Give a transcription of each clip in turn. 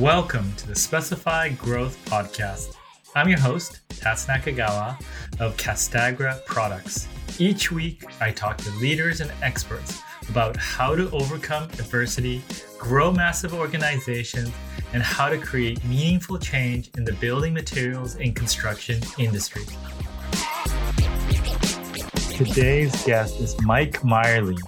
Welcome to the Specified Growth Podcast. I'm your host, Tats Nakagawa of Castagra Products. Each week, I talk to leaders and experts about how to overcome adversity, grow massive organizations, and how to create meaningful change in the building materials and construction industry. Today's guest is Mike Meyerly.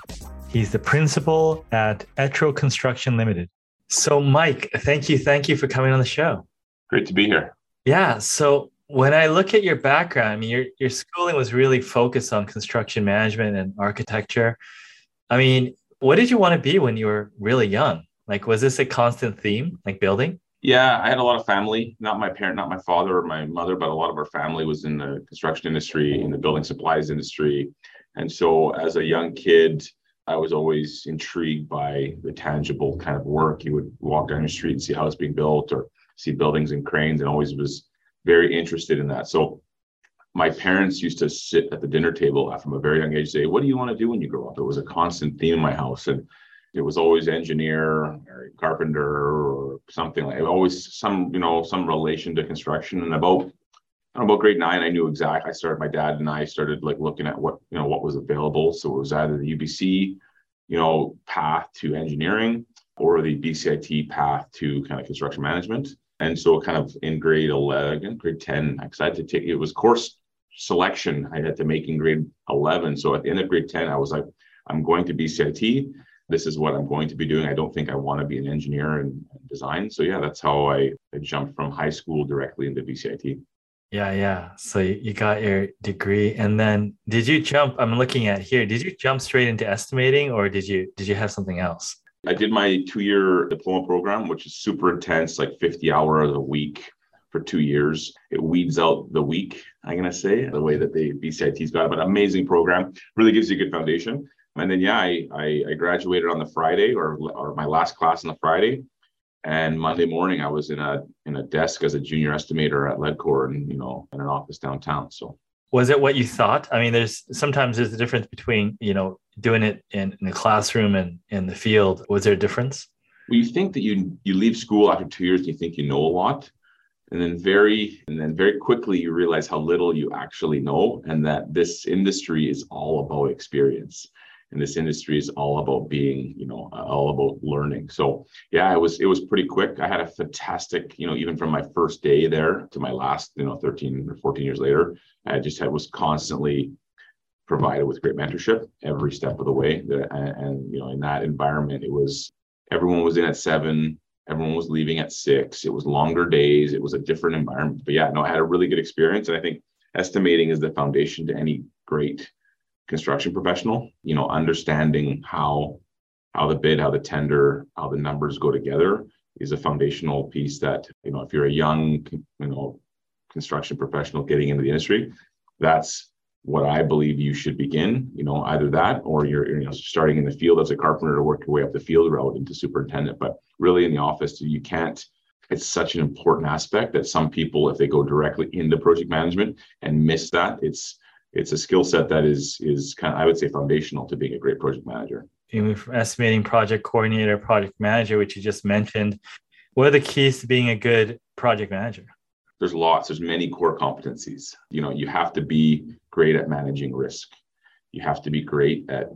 He's the principal at Etro Construction Limited. So Mike, thank you for coming on the show. Great to be here. Yeah, so when I look at your background, I mean, your schooling was really focused on construction management and architecture. I mean, what did you want to be when you were really young? Like, was this a constant theme, like building? Yeah, I had a lot of family, not my father or my mother, but a lot of our family was in the construction industry, in the building supplies industry. And so as a young kid, I was always intrigued by the tangible kind of work. You would walk down the street and see how it's being built or see buildings and cranes, and always was very interested in that. So my parents used to sit at the dinner table from a very young age and say, what do you want to do when you grow up? It was a constant theme in my house. And it was always engineer or carpenter or something like always some relation to construction. And about grade 9, I knew exactly. My dad and I started like looking at what was available. So it was either the UBC, path to engineering or the BCIT path to kind of construction management. And so kind of in grade 11, grade 10, because I had to take, it was course selection I had to make in grade 11. So at the end of grade 10, I was like, I'm going to BCIT. This is what I'm going to be doing. I don't think I want to be an engineer and design. So yeah, that's how I jumped from high school directly into BCIT. Yeah. So you got your degree, and then did you jump straight into estimating, or did you have something else? I did my 2-year diploma program, which is super intense, like 50 hours a week for 2 years. It weeds out the weak, I'm going to say, the way that the BCIT's got it, but amazing program. Really gives you a good foundation. And then, yeah, I graduated on the Friday or my last class on the Friday. And Monday morning, I was in a desk as a junior estimator at Ledcor and, in an office downtown. So was it what you thought? I mean, there's a difference between, doing it in the classroom and in the field. Was there a difference? Well, you think that you leave school after 2 years and you think you know a lot. And then very quickly, you realize how little you actually know, and that this industry is all about experience. And this industry is all about being, all about learning. So yeah, it was pretty quick. I had a fantastic, even from my first day there to my last, 13 or 14 years later, I was constantly provided with great mentorship every step of the way. And in that environment, everyone was in at 7, everyone was leaving at 6. It was longer days. It was a different environment. But yeah, no, I had a really good experience. And I think estimating is the foundation to any great construction professional, understanding how the bid, how the tender, how the numbers go together is a foundational piece that, if you're a young, construction professional getting into the industry, that's what I believe you should begin, either that or you're starting in the field as a carpenter to work your way up the field route into superintendent. But really in the office, it's such an important aspect that some people, if they go directly into project management and miss that, it's a skill set that is kind of, I would say, foundational to being a great project manager. Even from estimating, project coordinator, project manager, which you just mentioned, what are the keys to being a good project manager? There's lots. There's many core competencies. You have to be great at managing risk. You have to be great at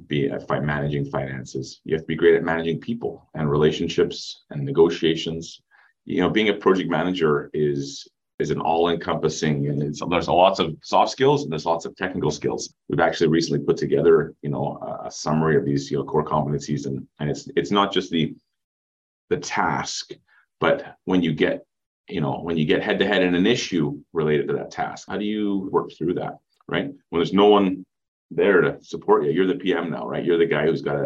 managing finances. You have to be great at managing people and relationships and negotiations. Being a project manager is an all-encompassing, and there's lots of soft skills and there's lots of technical skills. We've actually recently put together, a summary of these core competencies, and it's not just the task, but when you get head-to-head in an issue related to that task, how do you work through that, right? When there's no one there to support you, you're the PM now, right? You're the guy who's got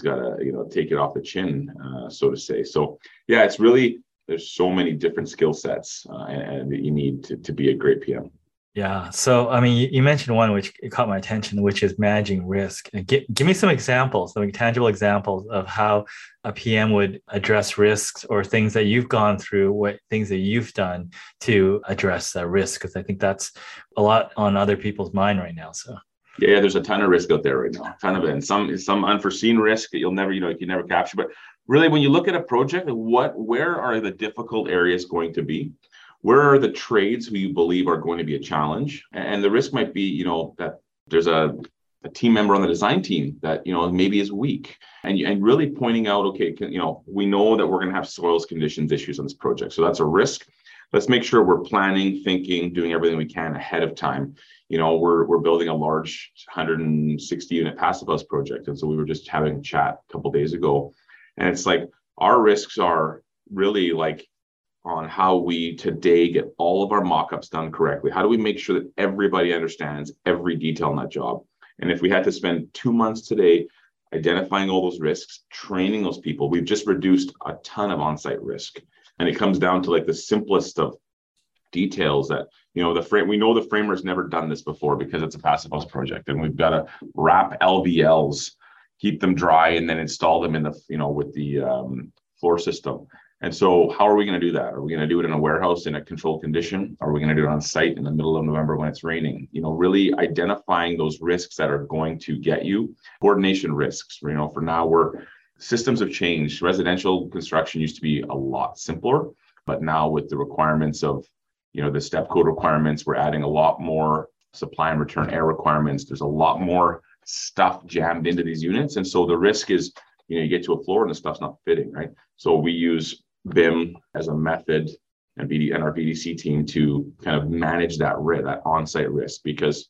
to take it off the chin, so to say. So yeah, it's really. There's so many different skill sets and that you need to be a great PM. Yeah. So, I mean, you mentioned one which caught my attention, which is managing risk. Give me some examples, some tangible examples of how a PM would address risks or things that you've gone through, what things that you've done to address that risk, because I think that's a lot on other people's mind right now. So Yeah, there's a ton of risk out there right now, a ton of it, and some unforeseen risk that you can never capture. But really, when you look at a project, where are the difficult areas going to be? Where are the trades who you believe are going to be a challenge? And the risk might be, that there's a team member on the design team that, maybe is weak. And really pointing out, we know that we're going to have soils conditions issues on this project. So that's a risk. Let's make sure we're planning, thinking, doing everything we can ahead of time. We're building a large 160 unit passive house project. And so we were just having a chat a couple of days ago. And it's like, our risks are really on how we today get all of our mock-ups done correctly. How do we make sure that everybody understands every detail in that job? And if we had to spend 2 months today identifying all those risks, training those people, we've just reduced a ton of on-site risk. And it comes down to the simplest of details that, we know the framer's never done this before because it's a passive house project, and we've got to wrap LVLs, keep them dry, and then install them in the, with the floor system. And so how are we going to do that? Are we going to do it in a warehouse in a controlled condition? Are we going to do it on site in the middle of November when it's raining? Really identifying those risks that are going to get you. Coordination risks, for now systems have changed. Residential construction used to be a lot simpler, but now with the requirements of, the step code requirements, we're adding a lot more supply and return air requirements. There's a lot more stuff jammed into these units. And so the risk is, you get to a floor and the stuff's not fitting, right? So we use BIM as a method and our BDC team to kind of manage that on-site risk, because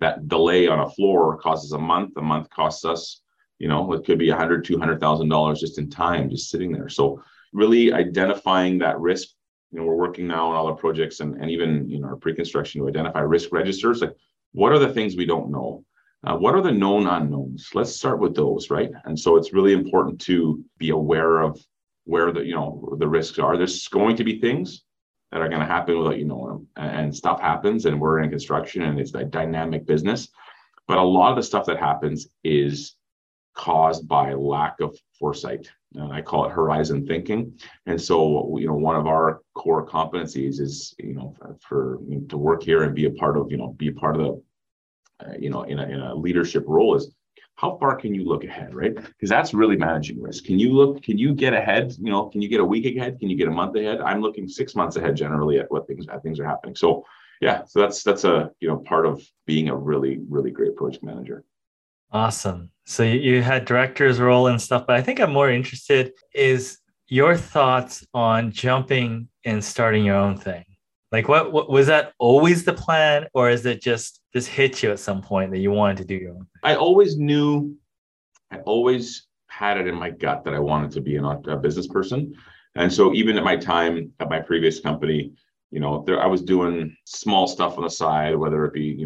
that delay on a floor causes a month. A month costs us, it could be $100,000, $200,000 just in time, just sitting there. So really identifying that risk. We're working now on all our projects and even in our pre-construction to identify risk registers. What are the things we don't know? What are the known unknowns? Let's start with those, right? And so it's really important to be aware of where the risks are. There's going to be things that are going to happen without knowing them, and stuff happens, and we're in construction, and it's that dynamic business. But a lot of the stuff that happens is caused by lack of foresight. And I call it horizon thinking. And so, one of our core competencies is, to work here and be a part of, in a leadership role is, how far can you look ahead, right? Because that's really managing risk. Can you get ahead? Can you get a week ahead? Can you get a month ahead? I'm looking 6 months ahead generally at how things are happening. So yeah, so that's a, part of being a really, really great project manager. Awesome. So you had director's role and stuff, but I think I'm more interested is your thoughts on jumping and starting your own thing. What was that always the plan, or is it just this hit you at some point that you wanted to do your own thing? I always had it in my gut that I wanted to be a business person. And so even at my time at my previous company, I was doing small stuff on the side, whether it be,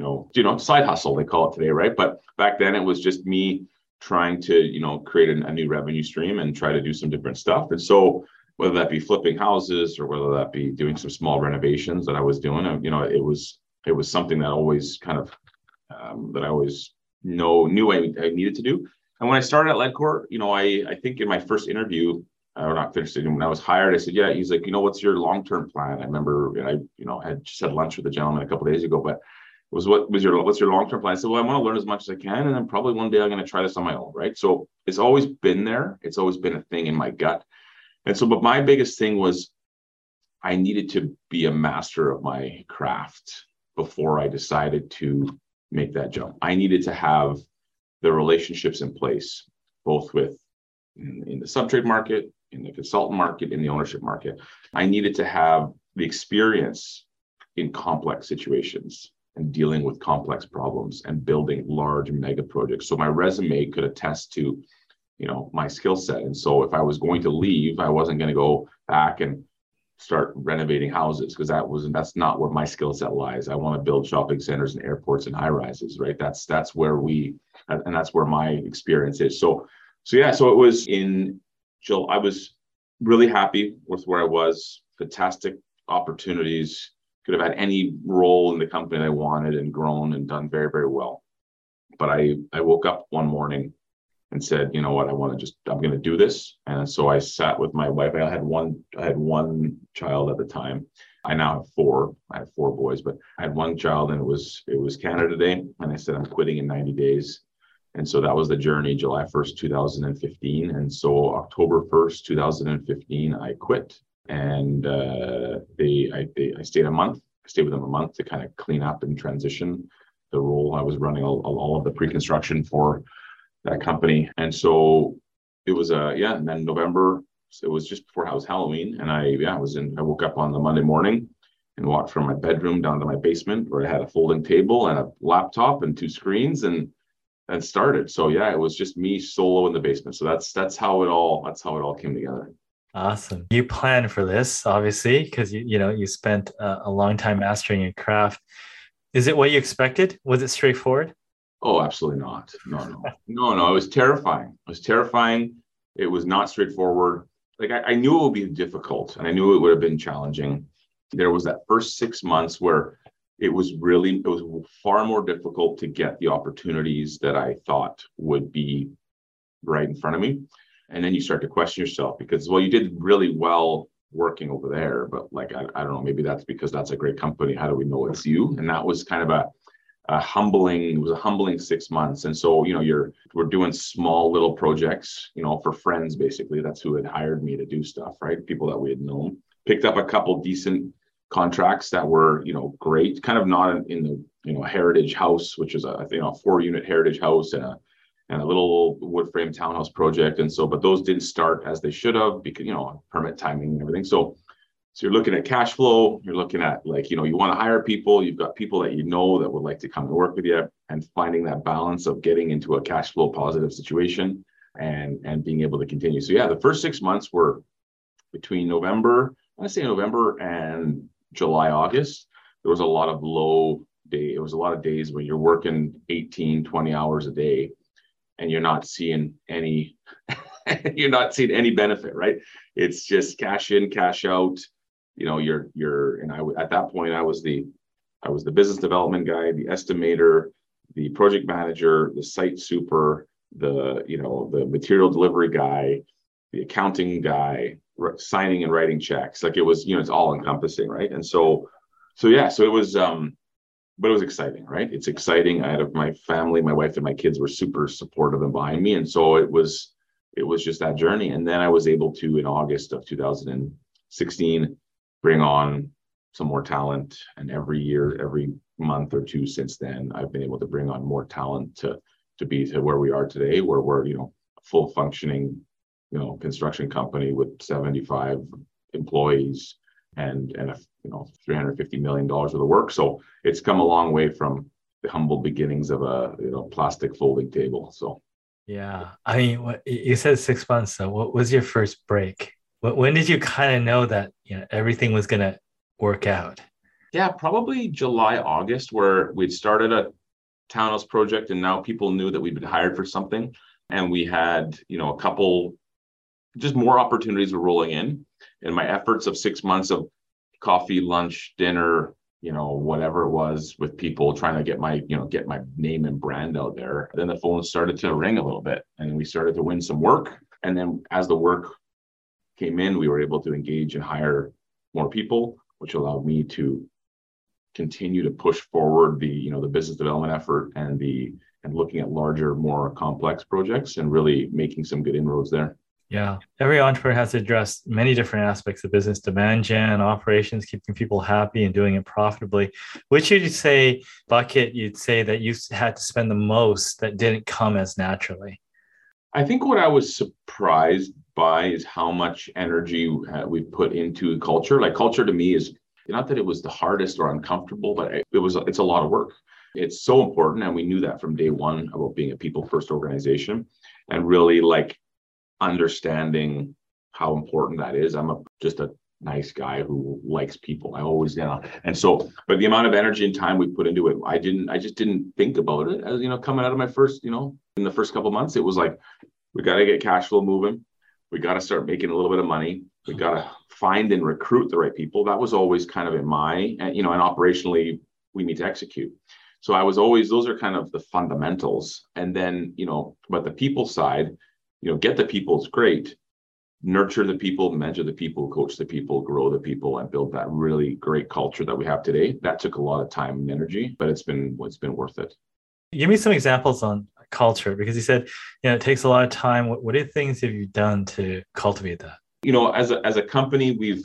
side hustle, they call it today, right? But back then it was just me trying to, create a new revenue stream and try to do some different stuff. And so whether that be flipping houses or whether that be doing some small renovations that I was doing, it was something that always kind of, that I always knew I needed to do. And when I started at Ledcor, I think in my first interview, or not finished it, when I was hired, I said, yeah, he's like, what's your long-term plan? I remember I had just had lunch with a gentleman a couple of days ago, but it was, what's your long-term plan? I said, well, I want to learn as much as I can. And then probably one day I'm going to try this on my own, right? So it's always been there. It's always been a thing in my gut. And so, but my biggest thing was I needed to be a master of my craft before I decided to make that jump. I needed to have the relationships in place, both in the subtrade market, in the consultant market, in the ownership market. I needed to have the experience in complex situations and dealing with complex problems and building large mega projects. So my resume could attest to my skill set. And so if I was going to leave, I wasn't going to go back and start renovating houses, because that's not where my skill set lies. I want to build shopping centers and airports and high rises, right? That's where that's where my experience is. So yeah, so it was in July. I was really happy with where I was. Fantastic opportunities. Could have had any role in the company that I wanted and grown and done very, very well. But I woke up one morning and said, you know what, I'm going to do this. And so I sat with my wife. I had one child at the time. I now have four. I have four boys, but I had one child, and it was Canada Day, and I said I'm quitting in 90 days. And so that was the journey, July 1st, 2015. And so October 1st, 2015, I quit. And I stayed a month. I stayed with them a month to kind of clean up and transition the role. I was running all of the pre-construction for that company. And so it was and then November, it was just before Halloween. And I woke up on the Monday morning and walked from my bedroom down to my basement, where I had a folding table and a laptop and two screens and started. So it was just me solo in the basement. So that's how it all came together. Awesome. You planned for this, obviously, because you spent a long time mastering your craft. Is it what you expected? Was it straightforward? Oh, absolutely not. No. No. It was terrifying. It was not straightforward. Like I knew it would be difficult, and I knew it would have been challenging. There was that first 6 months where it was far more difficult to get the opportunities that I thought would be right in front of me. And then you start to question yourself because, well, you did really well working over there, but like, I don't know, maybe that's because that's a great company. How do we know it's you? And that was kind of a humbling 6 months. And so, we're doing small little projects, for friends, basically. That's who had hired me to do stuff, right? People that we had known. Picked up a couple decent contracts that were, great, kind of not in the, heritage house, which is a 4-unit heritage house and a little wood frame townhouse project. And so, but those didn't start as they should have because, permit timing and everything. So you're looking at cash flow, you're looking at you want to hire people, you've got people that that would like to come and work with you, and finding that balance of getting into a cash flow positive situation and being able to continue. So the first 6 months were between November and July, August. There was a lot of low day. It was a lot of days when you're working 18, 20 hours a day, and you're not seeing any, benefit, right? It's just cash in, cash out. At that point, I was the business development guy, the estimator, the project manager, the site super, the material delivery guy, the accounting guy, signing and writing checks. Like it was, it's all encompassing, right? And so it was, but it was exciting, right? It's exciting. I had my family, my wife and my kids were super supportive and behind me. And so it was just that journey. And then I was able to, in August of 2016, bring on some more talent. And every month or two since then, I've been able to bring on more talent to be where we are today, where we're, full functioning, construction company with 75 employees and $350 million worth of work. So it's come a long way from the humble beginnings of a, plastic folding table. So. Yeah. I mean, you said 6 months. So what was your first break? When did you kind of know that, everything was going to work out? Yeah, probably July, August, where we'd started a townhouse project and now people knew that we'd been hired for something. And we had, a couple, just more opportunities were rolling in. And my efforts of 6 months of coffee, lunch, dinner, whatever it was with people trying to get my name and brand out there. Then the phone started to ring a little bit and we started to win some work. And then as the work came in, we were able to engage and hire more people, which allowed me to continue to push forward the business development effort and looking at larger, more complex projects and really making some good inroads there. Yeah. Every entrepreneur has to address many different aspects of business, demand gen, operations, keeping people happy and doing it profitably. Which you'd say that you had to spend the most that didn't come as naturally? I think what I was surprised by is how much energy we put into culture. Like culture to me is not that it was the hardest or uncomfortable, but it's a lot of work. It's so important. And we knew that from day one about being a people first organization and really understanding how important that is. I'm just a nice guy who likes people. I always, and so, but the amount of energy and time we put into it, I just didn't think about it as, coming out of my first, in the first couple of months, it was like, we got to get cash flow moving. We got to start making a little bit of money. We got to find and recruit the right people. That was always kind of in my, and operationally we need to execute. So I was always, those are kind of the fundamentals. And then, but the people side, get the people is great, nurture the people, measure the people, coach the people, grow the people, and build that really great culture that we have today. That took a lot of time and energy, but it's been worth it. Give me some examples on culture, because you said, you know, it takes a lot of time. What are things have you done to cultivate that? You know, as a company, we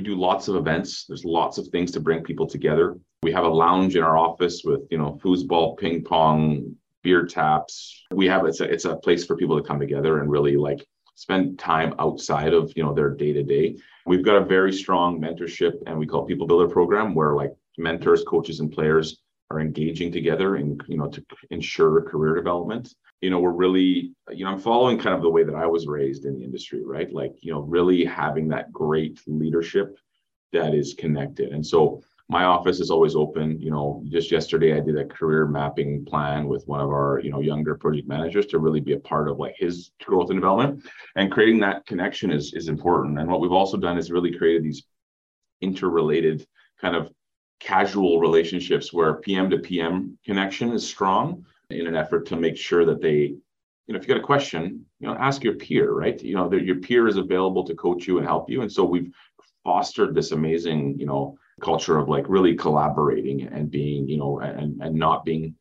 do lots of events. There's lots of things to bring people together. We have a lounge in our office with, you know, foosball, ping pong, beer taps. It's a place for people to come together and really like spend time outside of, you know, their day to day. We've got a very strong mentorship and we call it People Builder program, where like mentors, coaches, and players are engaging together and, you know, to ensure career development. You know, we're really, you know, I'm following kind of the way that I was raised in the industry, right? Like, you know, really having that great leadership that is connected. And so my office is always open. You know, just yesterday I did a career mapping plan with one of our, you know, younger project managers to really be a part of like his growth and development, and creating that connection is important. And what we've also done is really created these interrelated kind of casual relationships where PM to PM connection is strong, in an effort to make sure that they, you know, if you got a question, you know, ask your peer, right? You know, that your peer is available to coach you and help you. And so we've fostered this amazing, you know, culture of like really collaborating and being, you know, and not being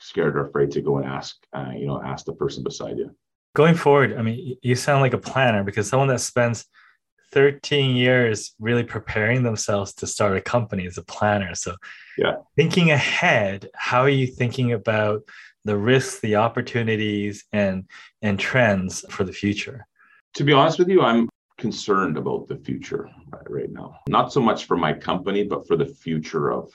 scared or afraid to go and ask the person beside you. Going forward, I mean, you sound like a planner, because someone that spends 13 years really preparing themselves to start a company as a planner. So yeah, thinking ahead, how are you thinking about the risks, the opportunities, and trends for the future? To be honest with you, I'm concerned about the future right now. Not so much for my company, but for the future of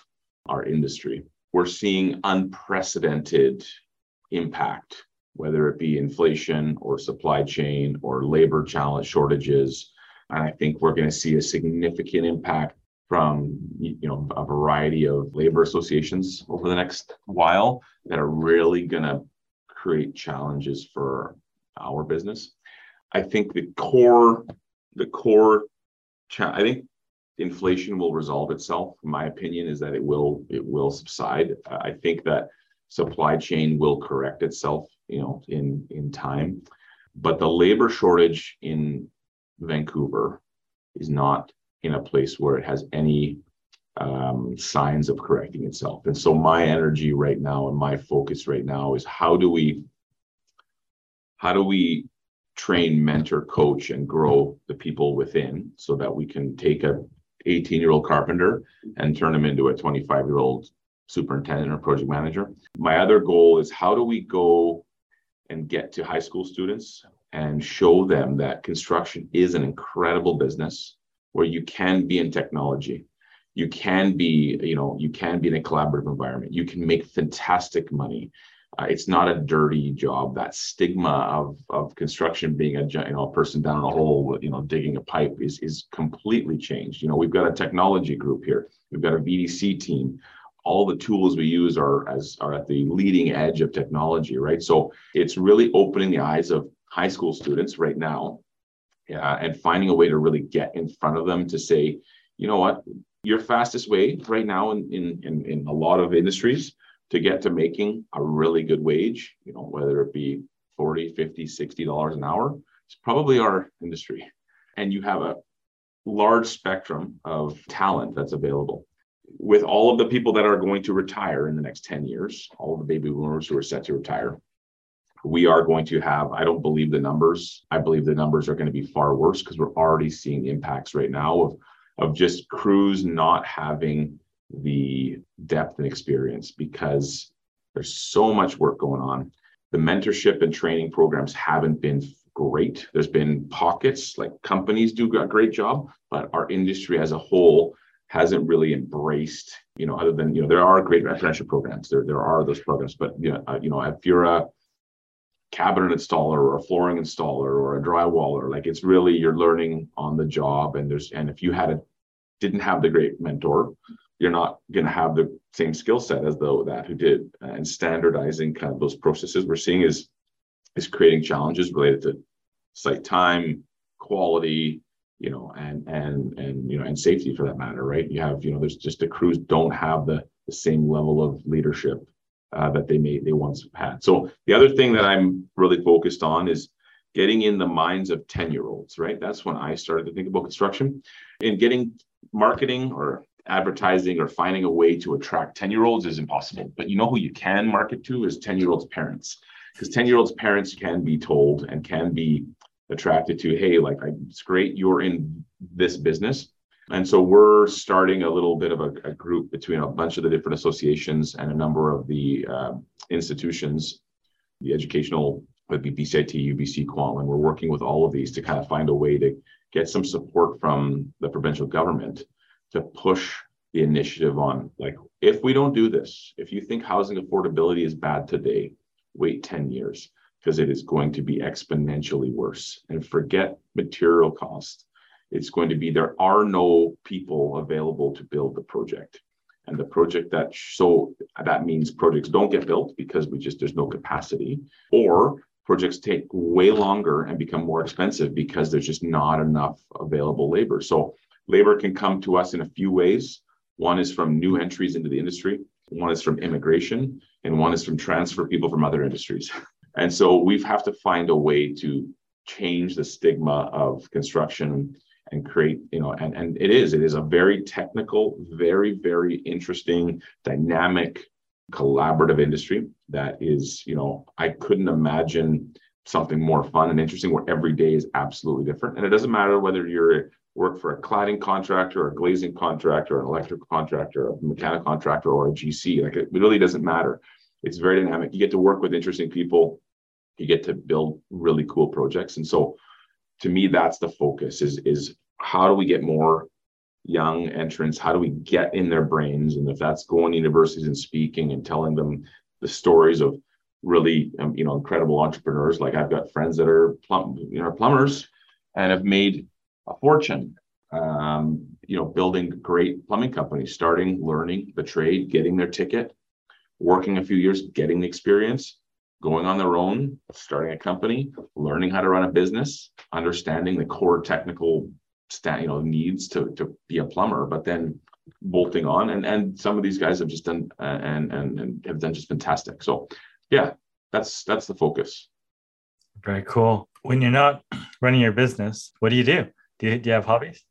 our industry. We're seeing unprecedented impact, whether it be inflation or supply chain or labor challenge shortages. And I think we're going to see a significant impact from, you know, a variety of labor associations over the next while that are really going to create challenges for our business. I think I think inflation will resolve itself. My opinion is that it will subside. I think that supply chain will correct itself, you know, in time. But the labor shortage in Vancouver is not in a place where it has any signs of correcting itself. And so my energy right now and my focus right now is how do we train, mentor, coach, and grow the people within, so that we can take a 18-year-old carpenter and turn him into a 25-year-old superintendent or project manager. My other goal is how do we go and get to high school students and show them that construction is an incredible business where you can be in technology, you can be in a collaborative environment, you can make fantastic money. It's not a dirty job. That stigma of construction being a person down a hole, you know, digging a pipe is completely changed. You know, we've got a technology group here. We've got a BDC team. All the tools we use are at the leading edge of technology, right? So it's really opening the eyes of high school students right now, and finding a way to really get in front of them to say, you know what, your fastest way right now in a lot of industries to get to making a really good wage, you know, whether it be $40, $50, $60 an hour, it's probably our industry. And you have a large spectrum of talent that's available. With all of the people that are going to retire in the next 10 years, all of the baby boomers who are set to retire, we are going to have, I don't believe the numbers. I believe the numbers are going to be far worse, because we're already seeing the impacts right now of just crews not having the depth and experience, because there's so much work going on. The mentorship and training programs haven't been great. There's been pockets, like companies do a great job, but our industry as a whole hasn't really embraced, you know, other than, you know, there are great apprenticeship programs. There are those programs, but, you know, if you're a cabinet installer or a flooring installer or a drywaller, like, it's really, you're learning on the job. And if you didn't have the great mentor, you're not going to have the same skill set as though that who did. And standardizing kind of those processes we're seeing is creating challenges related to site time, quality, you know, and you know, and safety for that matter, right? You have, you know, there's just the crews don't have the same level of leadership that they once had. So the other thing that I'm really focused on is getting in the minds of 10-year-olds, right? That's when I started to think about construction and getting marketing or advertising or finding a way to attract 10-year-olds is impossible. But you know who you can market to is 10-year-olds' parents, because 10-year-olds' parents can be told and can be attracted to, hey, like, it's great you're in this business. And so we're starting a little bit of a group between a bunch of the different associations and a number of the institutions, the educational, would be BCIT, UBC, Kwantlen. We're working with all of these to kind of find a way to get some support from the provincial government to push the initiative on, like, if we don't do this, if you think housing affordability is bad today, wait 10 years, because it is going to be exponentially worse. And forget material costs. It's going to be, there are no people available to build the project. And the project that, so that means projects don't get built because we just, there's no capacity, or projects take way longer and become more expensive because there's just not enough available labor. So labor can come to us in a few ways. One is from new entries into the industry. One is from immigration, and one is from transfer people from other industries. And so we have to find a way to change the stigma of construction and create, you know, and it is a very technical, very, very interesting, dynamic, collaborative industry that is, you know, I couldn't imagine something more fun and interesting where every day is absolutely different. And it doesn't matter whether you're work for a cladding contractor or a glazing contractor, an electrical contractor, a mechanical contractor, or a GC, like, it really doesn't matter. It's very dynamic. You get to work with interesting people. You get to build really cool projects. And so to me, that's the focus, is how do we get more young entrants? How do we get in their brains? And if that's going to universities and speaking and telling them the stories of really, you know, incredible entrepreneurs. Like, I've got friends that are plumbers and have made a fortune, you know, building great plumbing companies, starting, learning the trade, getting their ticket, working a few years, getting the experience, going on their own, starting a company, learning how to run a business, understanding the core technical needs to be a plumber, but then bolting on. And some of these guys have just done and have done just fantastic. So yeah, that's the focus. Very cool. When you're not running your business, what do you do? Do you have hobbies?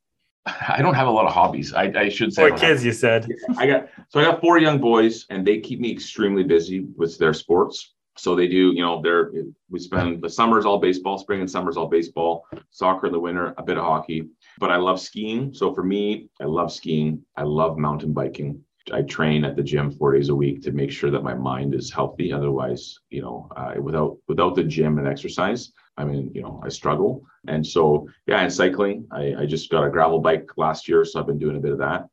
I don't have a lot of hobbies. I should say. Or kids, you said. Yeah, I got four young boys, and they keep me extremely busy with their sports. So they do, you know, we spend the summers all baseball, spring and summer's all baseball, soccer in the winter, a bit of hockey. But I love skiing. So for me, I love skiing. I love mountain biking. I train at the gym 4 days a week to make sure that my mind is healthy. Otherwise, you know, without the gym and exercise, I mean, you know, I struggle. And so, yeah, and cycling, I just got a gravel bike last year. So I've been doing a bit of that,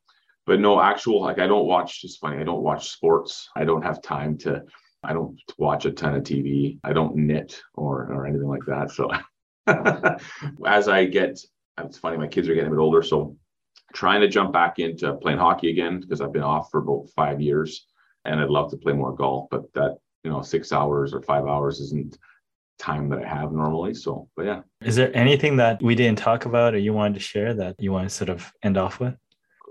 but no actual, like, I don't watch sports. I don't have time to, I don't watch a ton of TV. I don't knit or anything like that. So as I get, it's funny, my kids are getting a bit older. So trying to jump back into playing hockey again, because I've been off for about 5 years, and I'd love to play more golf, but that, you know, 6 hours or 5 hours isn't time that I have normally. So, but yeah. Is there anything that we didn't talk about or you wanted to share that you want to sort of end off with?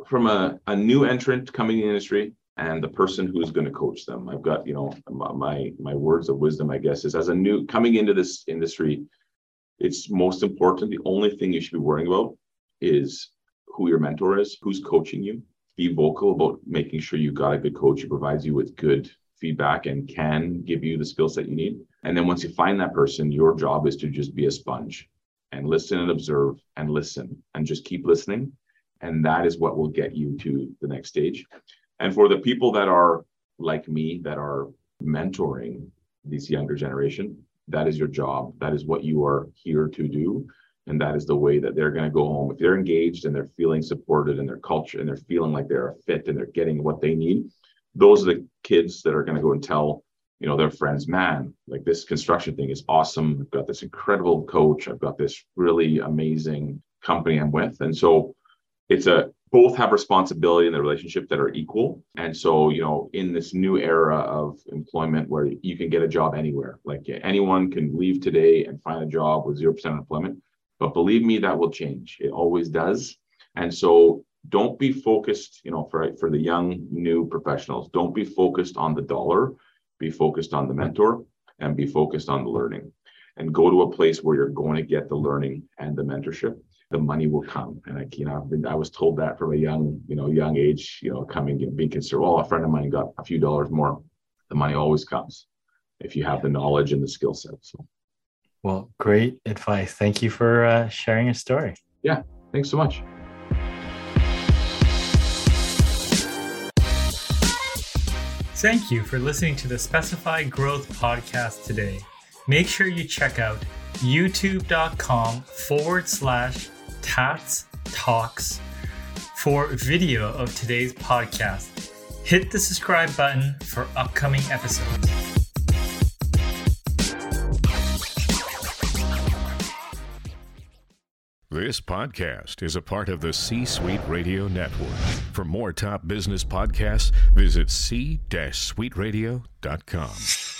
From a new entrant coming in the industry and the person who's going to coach them, I've got, you know, my words of wisdom, I guess, is as a new coming into this industry, it's most important. The only thing you should be worrying about is who your mentor is, who's coaching you. Be vocal about making sure you've got a good coach who provides you with good feedback and can give you the skills that you need. And then once you find that person, your job is to just be a sponge and listen and observe and listen and just keep listening. And that is what will get you to the next stage. And for the people that are like me, that are mentoring this younger generation, that is your job. That is what you are here to do. And that is the way that they're going to go home. If they're engaged and they're feeling supported in their culture and they're feeling like they're a fit and they're getting what they need, those are the kids that are going to go and tell, you know, their friends, man, like, this construction thing is awesome. I've got this incredible coach. I've got this really amazing company I'm with. And so it's both have responsibility in the relationship that are equal. And so, you know, in this new era of employment where you can get a job anywhere, like, anyone can leave today and find a job with 0% unemployment. But believe me, that will change. It always does. And so don't be focused, you know, for the young, new professionals, don't be focused on the dollar, be focused on the mentor, and be focused on the learning. and go to a place where you're going to get the learning and the mentorship. The money will come. And I was told that from a young age, coming and being concerned, well, a friend of mine got a few dollars more. The money always comes if you have the knowledge and the skill set. So. Well, great advice. Thank you for sharing your story. Yeah. Thanks so much. Thank you for listening to the Specify Growth Podcast today. Make sure you check out youtube.com/Tats Talks for video of today's podcast. Hit the subscribe button for upcoming episodes. This podcast is a part of the C-Suite Radio Network. For more top business podcasts, visit c-suiteradio.com.